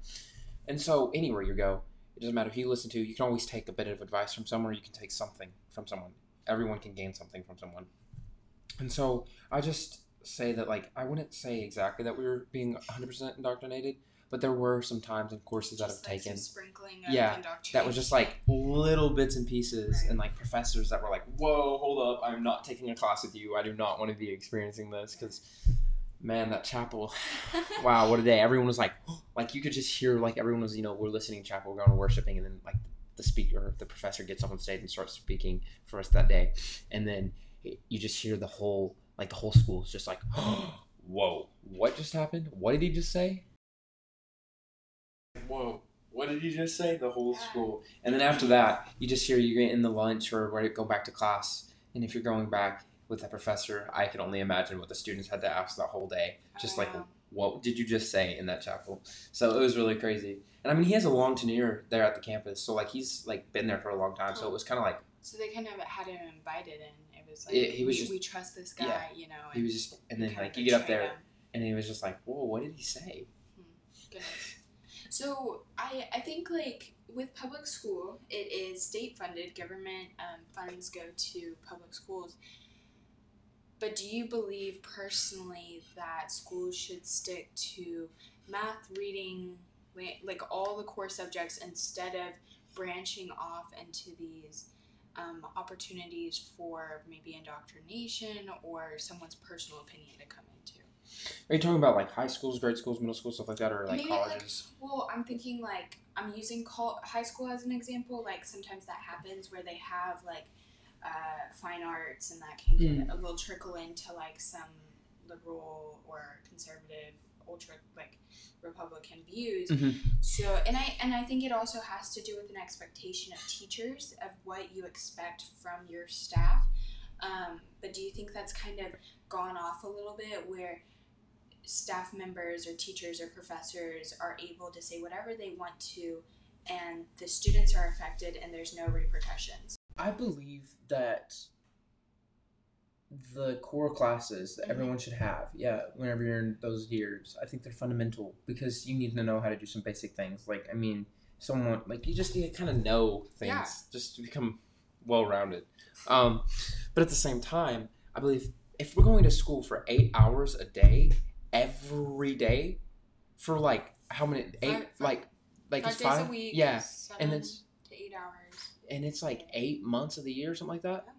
And so, anywhere you go, it doesn't matter who you listen to. You can always take a bit of advice from somewhere. You can take something from someone. Everyone can gain something from someone. And so, I just say that, like, I wouldn't say exactly that we were being one hundred percent indoctrinated. But there were some times in courses just that I've like taken, sprinkling of yeah, that was just like little bits and pieces, right. And like professors that were like, "Whoa, hold up! I'm not taking a class with you. I do not want to be experiencing this." Because, man, that chapel, wow, what a day! Everyone was like, like you could just hear, like, everyone was, you know, we're listening to chapel, we're going to worshiping, and then like the speaker, the professor gets up on stage and starts speaking for us that day, and then you just hear the whole, like the whole school is just like, "Whoa, what just happened? What did he just say?" Whoa, What did you just say? The whole school. And then after that, you just hear you get in the lunch or where to go back to class. And if you're going back with that professor, I could only imagine what the students had to ask the whole day. Just like, what did you just say in that chapel? So it was really crazy. And I mean, he has a long tenure there at the campus. So like, he's like been there for a long time. So it was kind of like. So they kind of had him invited in. It was like, it, he was we, just, we trust this guy, yeah, you know. And he was just, and then like you get up there him. And he was just like, whoa, what did he say? Goodness. So I I think like with public school, it is state funded. Government um, funds go to public schools. But do you believe personally that schools should stick to math, reading, like all the core subjects instead of branching off into these um, opportunities for maybe indoctrination or someone's personal opinion to come into? Are you talking about like high schools, grade schools, middle schools, stuff like that, or like maybe colleges? Like, well, I'm thinking like I'm using col- high school as an example. Like sometimes that happens where they have like uh, fine arts, and that can get mm. a little trickle into like some liberal or conservative, ultra like Republican views. Mm-hmm. So, and I and I think it also has to do with an expectation of teachers of what you expect from your staff. Um, but do you think that's kind of gone off a little bit where staff members or teachers or professors are able to say whatever they want to and the students are affected and there's no repercussions? I believe that the core classes that mm-hmm. everyone should have, yeah, whenever you're in those years, I think they're fundamental because you need to know how to do some basic things. Like, I mean, someone, like, you just need to kind of know things yeah. just to become well-rounded. Um, but at the same time, I believe if we're going to school for eight hours a day, every day, for like how many eight five, like like five it's days five, a week, yeah, seven and it's to eight hours, and it's like eight months of the year or something like that. Yeah.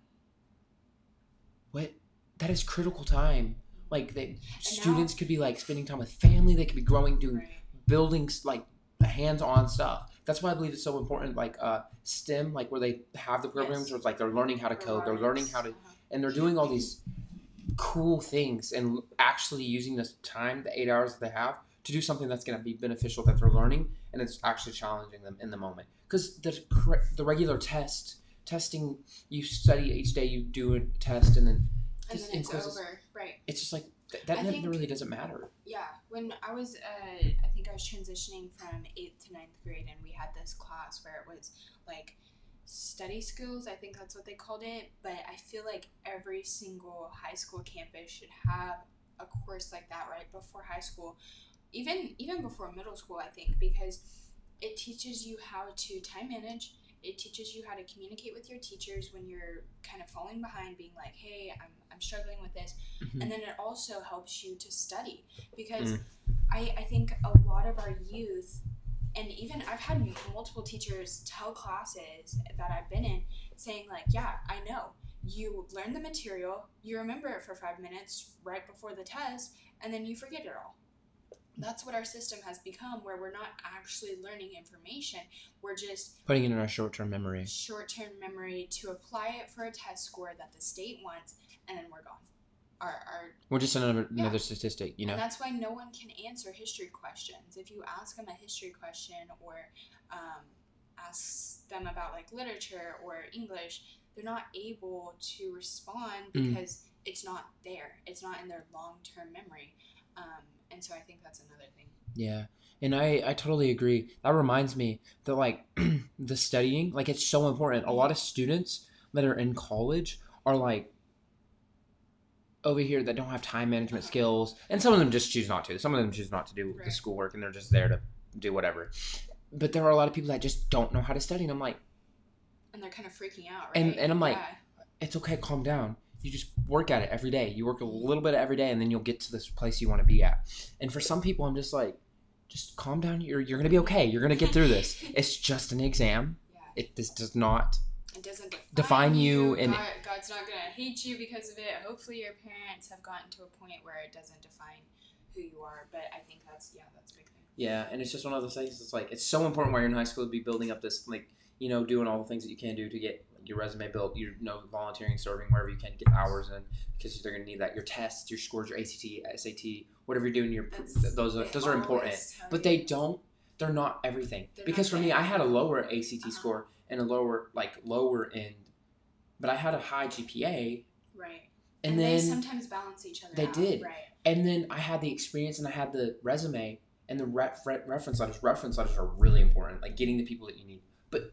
What? That is critical time. Like they, students now, could be like spending time with family. They could be growing, doing right. building like hands-on stuff. That's why I believe it's so important, like uh, STEM, like where they have the programs yes. where it's like they're learning how to code, they're learning how to, and they're doing all these cool things and actually using this time, the eight hours that they have, to do something that's going to be beneficial that they're learning, and it's actually challenging them in the moment. Because the the regular test, testing, you study each day, you do a test, and then, and then it's quizzes, over, right? It's just like, Th- that I think, really doesn't matter. Yeah. When I was, uh, I think I was transitioning from eighth to ninth grade, and we had this class where it was like study skills, I think that's what they called it. But I feel like every single high school campus should have a course like that right before high school, even even before middle school, I think, because it teaches you how to time manage. It teaches you how to communicate with your teachers when you're kind of falling behind, being like, hey, I'm I'm struggling with this. Mm-hmm. And then it also helps you to study because mm. I, I think a lot of our youth, and even I've had multiple teachers tell classes that I've been in saying like, yeah, I know. You learn the material, you remember it for five minutes right before the test, and then you forget it all. That's what our system has become, where we're not actually learning information. We're just putting it in our short-term memory. Short-term memory to apply it for a test score that the state wants, and then we're gone. Our, our, we're just another, yeah. another statistic, you know? And that's why no one can answer history questions. If you ask them a history question or um, ask them about like literature or English, they're not able to respond because mm. it's not there. It's not in their long-term memory. Um, and so I think that's another thing. Yeah. And I, I totally agree. That reminds me that like the studying, like it's so important. A lot of students that are in college are like over here that don't have time management skills. And some of them just choose not to. Some of them choose not to do right. the schoolwork, and they're just there to do whatever. But there are a lot of people that just don't know how to study. And I'm like. And they're kind of freaking out, right? And, and I'm like, yeah. it's okay. Calm down. You just work at it every day. You work a little bit every day, and then you'll get to this place you want to be at. And for some people, I'm just like, just calm down. You're you're going to be okay. You're going to get through this. It's just an exam. Yeah. It This does not it doesn't define, define you. you. And God, God's not going to hate you because of it. Hopefully your parents have gotten to a point where it doesn't define who you are. But I think that's, yeah, that's a big thing. Yeah, and it's just one of those things. It's like, it's so important while you're in high school to be building up this, like, you know, doing all the things that you can do to get your resume built, you know, volunteering, serving, wherever you can, get hours in, because they're going to need that. Your tests, your scores, your A C T, S A T, whatever you're doing, your those are, those are important. But they don't they're not everything. They're because not for me, I had a lower A C T uh-huh. score and a lower, like lower end, but I had a high G P A. Right. And, and then they sometimes balance each other. They out. did. Right. And then I had the experience and I had the resume and the re- re- reference letters. Reference letters are really important, like getting the people that you need. But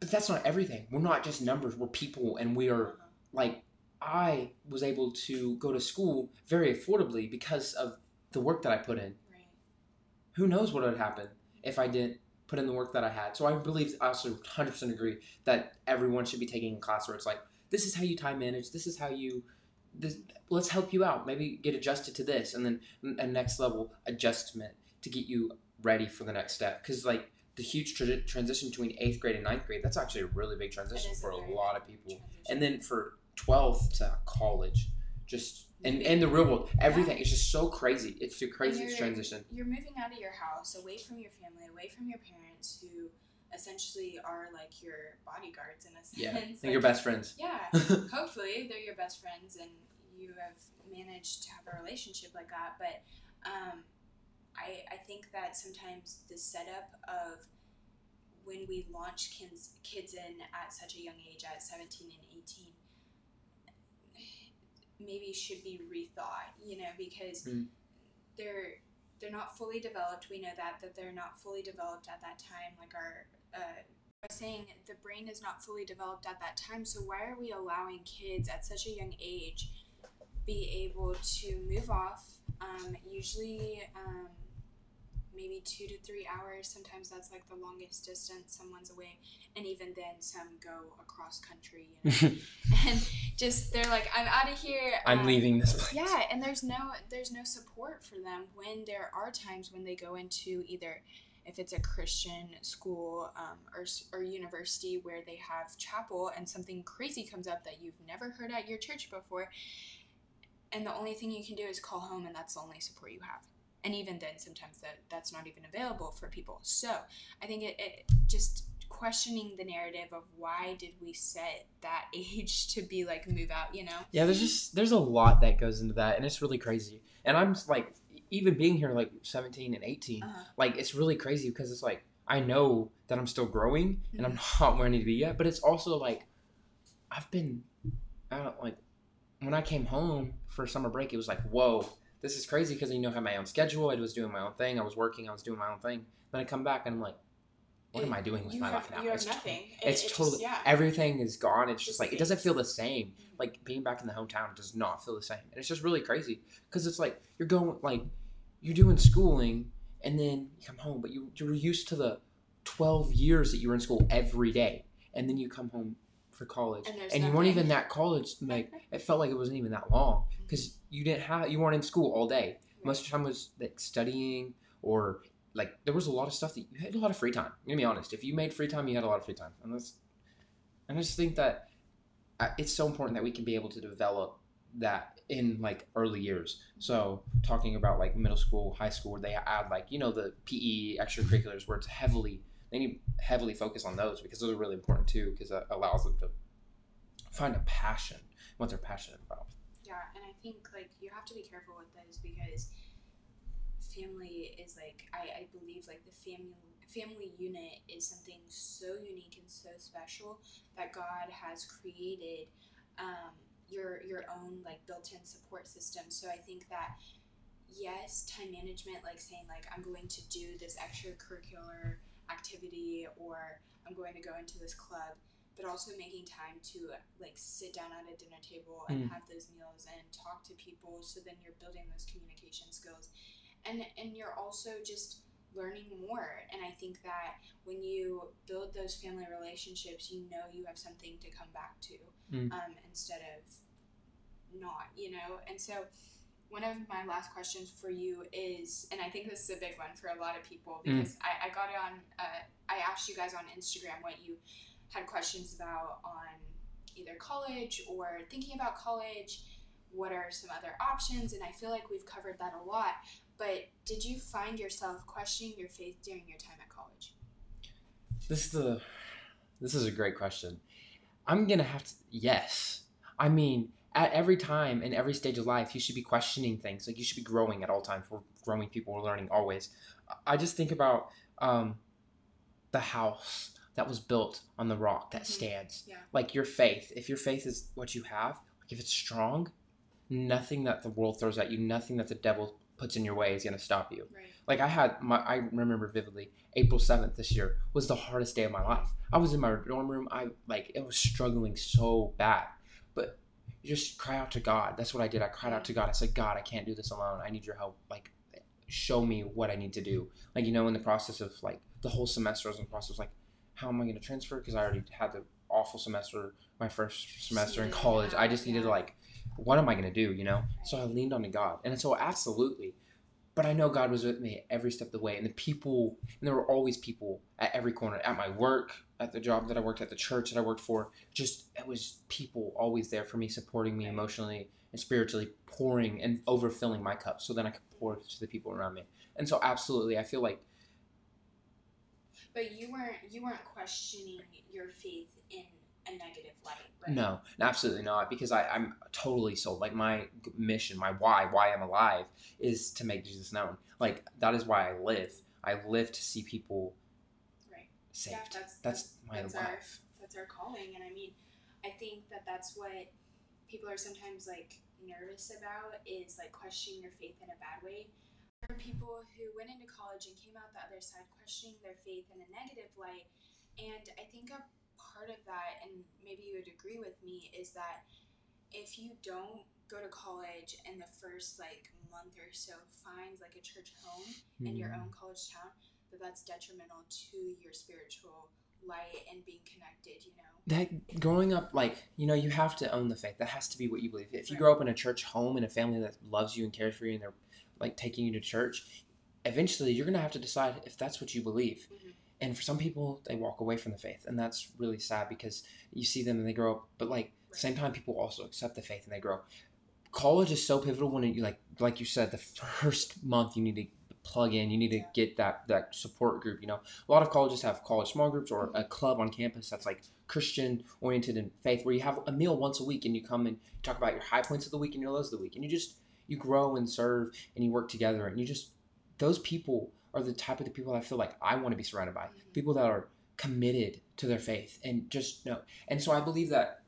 but that's not everything. We're not just numbers. We're people, and we are uh-huh. like I was able to go to school very affordably because of the work that I put in. Right. Who knows what would happen if I didn't put in the work that I had? So I believe, I also one hundred percent agree that everyone should be taking a class where it's like, this is how you time manage. This is how you, this, let's help you out. Maybe get adjusted to this. And then a next level adjustment to get you ready for the next step. Because like the huge tra- transition between eighth grade and ninth grade, that's actually a really big transition for a lot of people. Transition. And then for twelfth to college, just, and, and the real world, everything. Yeah. It's just so crazy. It's the craziest you're, transition. You're moving out of your house, away from your family, away from your parents who essentially are like your bodyguards in a sense. Yeah, they're like, your best friends. Yeah, hopefully they're your best friends and you have managed to have a relationship like that. But um, I I think that sometimes the setup of when we launch kids, kids in at such a young age, at seventeen and eighteen, maybe should be rethought, you know, because mm. they're they're not fully developed. We know that, that they're not fully developed at that time. Like our, uh, I was saying the brain is not fully developed at that time. So why are we allowing kids at such a young age be able to move off? Um, usually um, maybe two to three hours. Sometimes that's like the longest distance someone's away. And even then some go across country, you know? And just, they're like, I'm out of here. I'm um, leaving this place. Yeah. And there's no, there's no support for them when there are times when they go into either, if it's a Christian school um, or, or university where they have chapel and something crazy comes up that you've never heard at your church before. And the only thing you can do is call home, and that's the only support you have. And even then, sometimes that, that's not even available for people. So I think it, it just questioning the narrative of why did we set that age to be like move out, you know? Yeah, there's just, there's a lot that goes into that. And it's really crazy. And I'm like, even being here like seventeen and eighteen, uh-huh. like it's really crazy because it's like, I know that I'm still growing mm-hmm. and I'm not where I need to be yet. But it's also like, I've been, I don't like, when I came home for summer break, it was like, whoa. This is crazy because, you know, I had my own schedule. I was doing my own thing. I was working. I was doing my own thing. Then I come back and I'm like, what it, am I doing with my have, life now? You it's have nothing. T- it, it's it totally, just, yeah. everything is gone. It's just, just like, it doesn't feel the same. Mm-hmm. Like being back in the hometown does not feel the same. And it's just really crazy because it's like, you're going, like, you're doing schooling and then you come home, but you, you're used to the twelve years that you were in school every day. And then you come home for college and, and you weren't even that college, like it felt like it wasn't even that long because you didn't have you weren't in school all day. Right. Most of the time was like studying or like there was a lot of stuff that you had a lot of free time. I'm gonna be honest, if you made free time, you had a lot of free time. And that's and I just think that it's so important that we can be able to develop that in like early years. So talking about like middle school, high school, where they add like, you know, the P E extracurriculars where it's heavily They need to heavily focus on those because those are really important too because that allows them to find a passion, what they're passionate about. Yeah, and I think like you have to be careful with those because family is like, I, I believe like the family family unit is something so unique and so special that God has created um, your your own like built-in support system. So I think that yes, time management, like saying like I'm going to do this extracurricular activity or I'm going to go into this club, but also making time to like sit down at a dinner table and mm. have those meals and talk to people. So then you're building those communication skills and and you're also just learning more. And I think that when you build those family relationships, you know you have something to come back to mm. um, instead of not, you know? And so one of my last questions for you is, and I think this is a big one for a lot of people because mm. I, I got it on, uh, I asked you guys on Instagram what you had questions about on either college or thinking about college, what are some other options? And I feel like we've covered that a lot, but did you find yourself questioning your faith during your time at college? This is the, this is a great question. I'm going to have to, yes. I mean, at every time in every stage of life, you should be questioning things. Like you should be growing at all times. We're growing people, we're learning always. I just think about um, the house that was built on the rock that stands. Yeah. Like your faith, if your faith is what you have, like if it's strong, nothing that the world throws at you, nothing that the devil puts in your way is going to stop you. Right. Like I had my, I remember vividly, April seventh this year was the hardest day of my life. I was in my dorm room. I like, it was struggling so bad, but you just cry out to God. That's what I did. I cried out to God. I said, God, I can't do this alone. I need your help. Like, show me what I need to do. Like, you know, in the process of like the whole semester, I was in the process of like, how am I going to transfer? Cause I already had the awful semester, my first semester in college. I just needed to like, what am I going to do, you know? So I leaned on to God. And so absolutely, but I know God was with me every step of the way. And the people, and there were always people at every corner, at my work, at the job that I worked at, the church that I worked for. Just, it was people always there for me, supporting me emotionally and spiritually, pouring and overfilling my cup so then I could pour to the people around me. And so absolutely, I feel like. But you weren't, you weren't questioning your faith in a negative light, right? No, absolutely not, because I, I'm totally sold. Like my mission, my why, why I'm alive is to make Jesus known. Like that is why I live. I live to see people right. saved. Yeah, that's, that's my that's life. Our, that's our calling. And I mean, I think that that's what people are sometimes like nervous about is like questioning your faith in a bad way. There are people who went into college and came out the other side questioning their faith in a negative light. And I think a part of that, and maybe you would agree with me, is that if you don't go to college and the first like month or so find like a church home mm-hmm. in your own college town, that that's detrimental to your spiritual light and being connected, you know. That growing up, like, you know, you have to own the faith. That has to be what you believe. If right. you grow up in a church home and a family that loves you and cares for you and they're like taking you to church, eventually you're gonna have to decide if that's what you believe. Mm-hmm. And for some people, they walk away from the faith. And that's really sad because you see them and they grow up. But, like, right. at the same time, people also accept the faith and they grow. College is so pivotal when, you like like you said, the first month you need to plug in. You need to yeah. get that, that support group, you know. A lot of colleges have college small groups or a club on campus that's, like, Christian-oriented and faith where you have a meal once a week and you come and talk about your high points of the week and your lows of the week. And you just – you grow and serve and you work together. And you just – those people – are the type of the people that I feel like I want to be surrounded by. Mm-hmm. People that are committed to their faith and just know. And so I believe that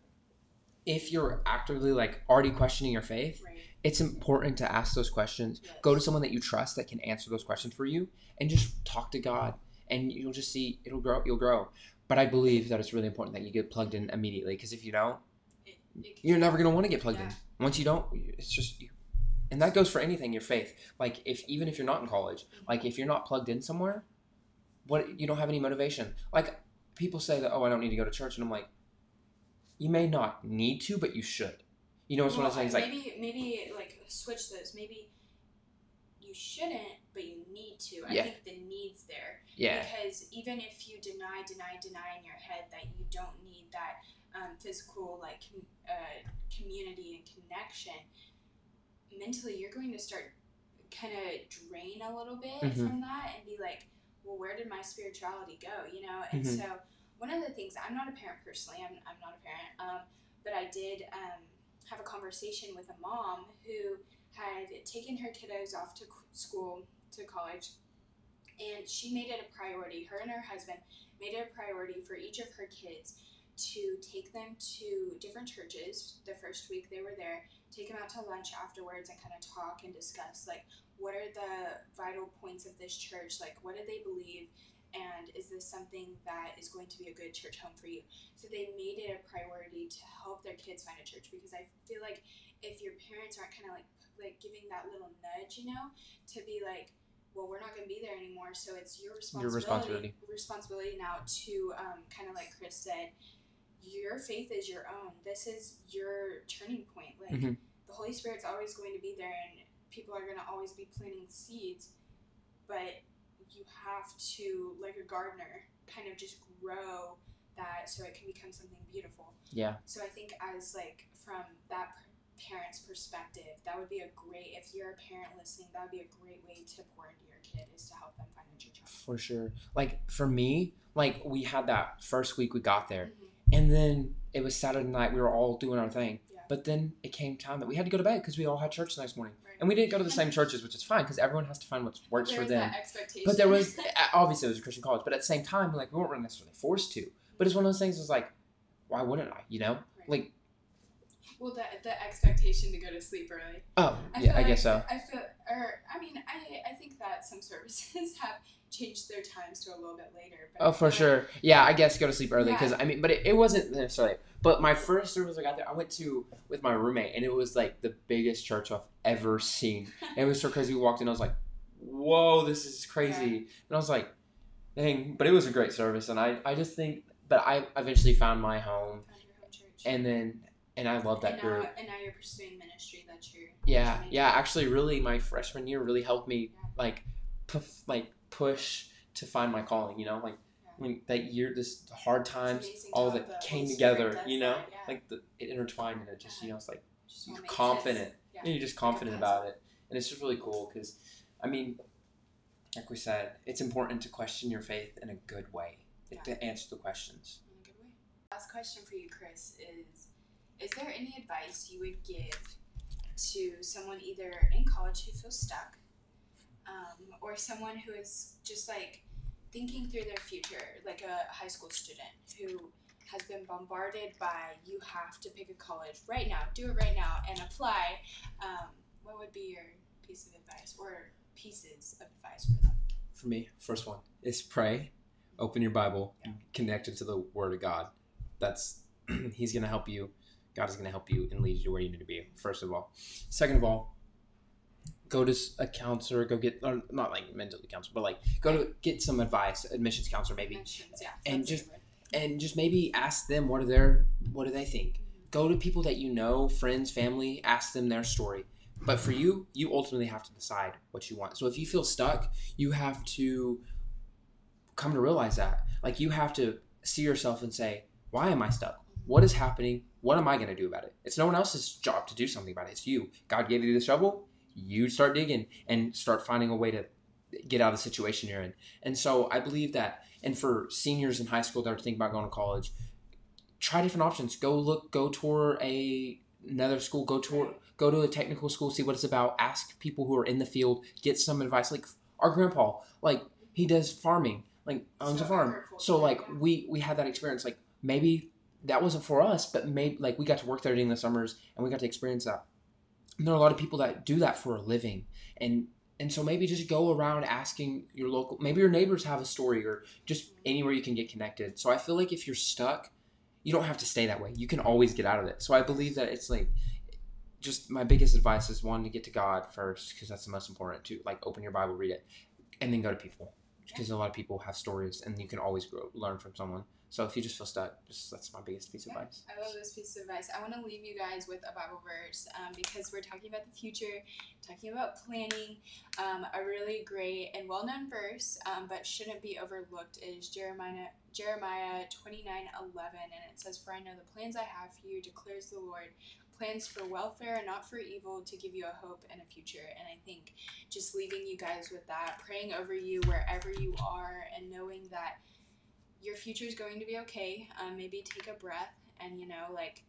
if you're actively like already questioning your faith, right. it's important to ask those questions. Yes. Go to someone that you trust that can answer those questions for you and just talk to God and you'll just see it'll grow. You'll grow. But I believe that it's really important that you get plugged in immediately because if you don't, it, it you're never going to want to get plugged yeah. in. Once you don't, it's just you. And that goes for anything, your faith. Like, if even if you're not in college, like, if you're not plugged in somewhere, what you don't have any motivation. Like, people say that, oh, I don't need to go to church. And I'm like, you may not need to, but you should. You know, it's well, one of those things like... Maybe, maybe, like, switch those. Maybe you shouldn't, but you need to. I yeah. think the need's there. Yeah. Because even if you deny, deny, deny in your head that you don't need that um, physical, like, com- uh, community and connection... mentally you're going to start kind of drain a little bit mm-hmm. from that and be like, well, where did my spirituality go, you know? And mm-hmm. so one of the things, I'm not a parent personally, I'm, I'm not a parent, um, but I did um, have a conversation with a mom who had taken her kiddos off to school, to college, and she made it a priority, her and her husband made it a priority for each of her kids to take them to different churches the first week they were there, take them out to lunch afterwards and kind of talk and discuss, like, what are the vital points of this church? Like, what do they believe? And is this something that is going to be a good church home for you? So they made it a priority to help their kids find a church because I feel like if your parents aren't kind of like, like giving that little nudge, you know, to be like, well, we're not going to be there anymore. So it's your responsibility, your responsibility. responsibility now to um, kind of like Chris said, your faith is your own. This is your turning point. Like mm-hmm. the Holy Spirit's always going to be there and people are going to always be planting seeds, but you have to, like a gardener, kind of just grow that so it can become something beautiful. Yeah. So I think as like from that parent's perspective, that would be a great, if you're a parent listening, that would be a great way to pour into your kid is to help them find a church. For sure. Like for me, like we had that first week we got there. Mm-hmm. And then it was Saturday night. We were all doing our thing. Yeah. But then it came time that we had to go to bed because we all had church the next morning. Right. And we didn't go to the same churches, which is fine because everyone has to find what works there for them. That expectation. But there was, obviously it was a Christian college, but at the same time, like we weren't necessarily forced to. But it's one of those things was like, why wouldn't I, you know? Right. Like. Well, the, the expectation to go to sleep early. Oh, I yeah, I like, guess so. I feel, or I mean, I, I think that some services have changed their times to a little bit later. But oh, for like, sure. Yeah, I guess go to sleep early because, yeah. I mean, but it, it wasn't necessarily. But my first service I got there, I went to with my roommate, and it was like the biggest church I've ever seen. And it was so crazy. We walked in, I was like, whoa, this is crazy. Yeah. And I was like, dang, but it was a great service. And I, I just think, but I eventually found my home. Found your home church. And then. And I love that and now, group. And now you're pursuing ministry. That's your. Yeah, ministry. yeah. Actually, really, my freshman year really helped me, yeah. like, puff, like push to find my calling. You know, like, yeah. I mean, that year, this hard times, all that came together. You know, that, yeah. like the, it intertwined and it just, yeah. you know, it's like just you're confident. Yeah. And you're just confident about it, and it's just really cool because, I mean, like we said, it's important to question your faith in a good way, yeah. to answer the questions. In a good way. Last question for you, Chris, is. Is there any advice you would give to someone either in college who feels stuck um, or someone who is just like thinking through their future, like a high school student who has been bombarded by you have to pick a college right now, do it right now and apply. Um, what would be your piece of advice or pieces of advice for them? For me, first one is pray, open your Bible, yeah. connect it to the Word of God. That's He's going to help you. God is going to help you and lead you to where you need to be, first of all. Second of all, go to a counselor, go get, or not like mentally counselor, but like go to get some advice, admissions counselor maybe. Admissions, yeah. And just, and just maybe ask them what are their, what do they think? Mm-hmm. Go to people that you know, friends, family, ask them their story. But for you, you ultimately have to decide what you want. So if you feel stuck, you have to come to realize that. Like you have to see yourself and say, why am I stuck? What is happening? What am I going to do about it? It's no one else's job to do something about it. It's you. God gave you the shovel. You start digging and start finding a way to get out of the situation you're in. And so I believe that. And for seniors in high school that are thinking about going to college, try different options. Go look, go tour a, another school, go tour, go to a technical school, see what it's about. Ask people who are in the field, get some advice. Like our grandpa, like he does farming, like owns a farm. So like we, we had that experience. Like maybe that wasn't for us, but maybe like we got to work there during the summers and we got to experience that. And there are a lot of people that do that for a living. And, and so maybe just go around asking your local, maybe your neighbors have a story or just anywhere you can get connected. So I feel like if you're stuck, you don't have to stay that way. You can always get out of it. So I believe that it's like, just my biggest advice is one, to get to God first, because that's the most important. Two, like open your Bible, read it, and then go to people, because yeah. a lot of people have stories and you can always grow, learn from someone. So if you just feel stuck, just, that's my biggest piece of yeah, advice. I love this piece of advice. I want to leave you guys with a Bible verse um, because we're talking about the future, talking about planning. Um, a really great and well-known verse, um, but shouldn't be overlooked, is Jeremiah Jeremiah twenty-nine eleven, and it says, "For I know the plans I have for you, declares the Lord, plans for welfare and not for evil, to give you a hope and a future." And I think just leaving you guys with that, praying over you wherever you are, and knowing that your future is going to be okay. Um, maybe take a breath and, you know, like,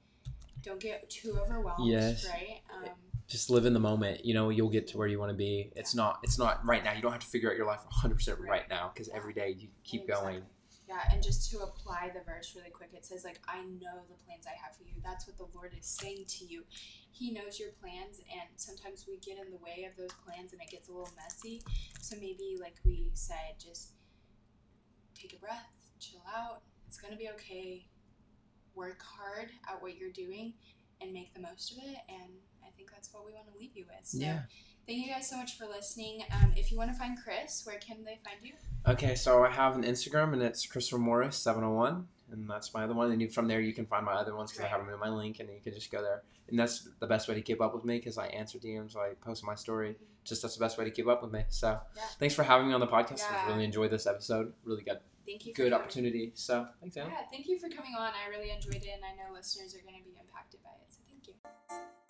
don't get too overwhelmed, yes. right? Um, just live in the moment. You know, you'll get to where you want to be. It's yeah. not it's not right now. You don't have to figure out your life one hundred percent right, right now, because yeah. every day you keep exactly. going. Yeah, and just to apply the verse really quick, it says, like, I know the plans I have for you. That's what the Lord is saying to you. He knows your plans, and sometimes we get in the way of those plans, and it gets a little messy. So maybe, like we said, just take a breath. Chill out. It's going to be okay. Work hard at what you're doing and make the most of it. And I think that's what we want to leave you with. So yeah. Thank you guys so much for listening. Um, if you want to find Chris, where can they find you? Okay, so I have an Instagram, and it's Christopher Morris seven oh one. And that's my other one. And from there, you can find my other ones, because right. I have them in my link, and you can just go there. And that's the best way to keep up with me, because I answer D Ms, I post my story. Mm-hmm. Just that's the best way to keep up with me. So yeah. Thanks for having me on the podcast. Yeah. I really enjoyed this episode. Really good. Thank you. For Good coming. opportunity. So thanks, Anna. Yeah, thank you for coming on. I really enjoyed it, and I know listeners are going to be impacted by it. So thank you.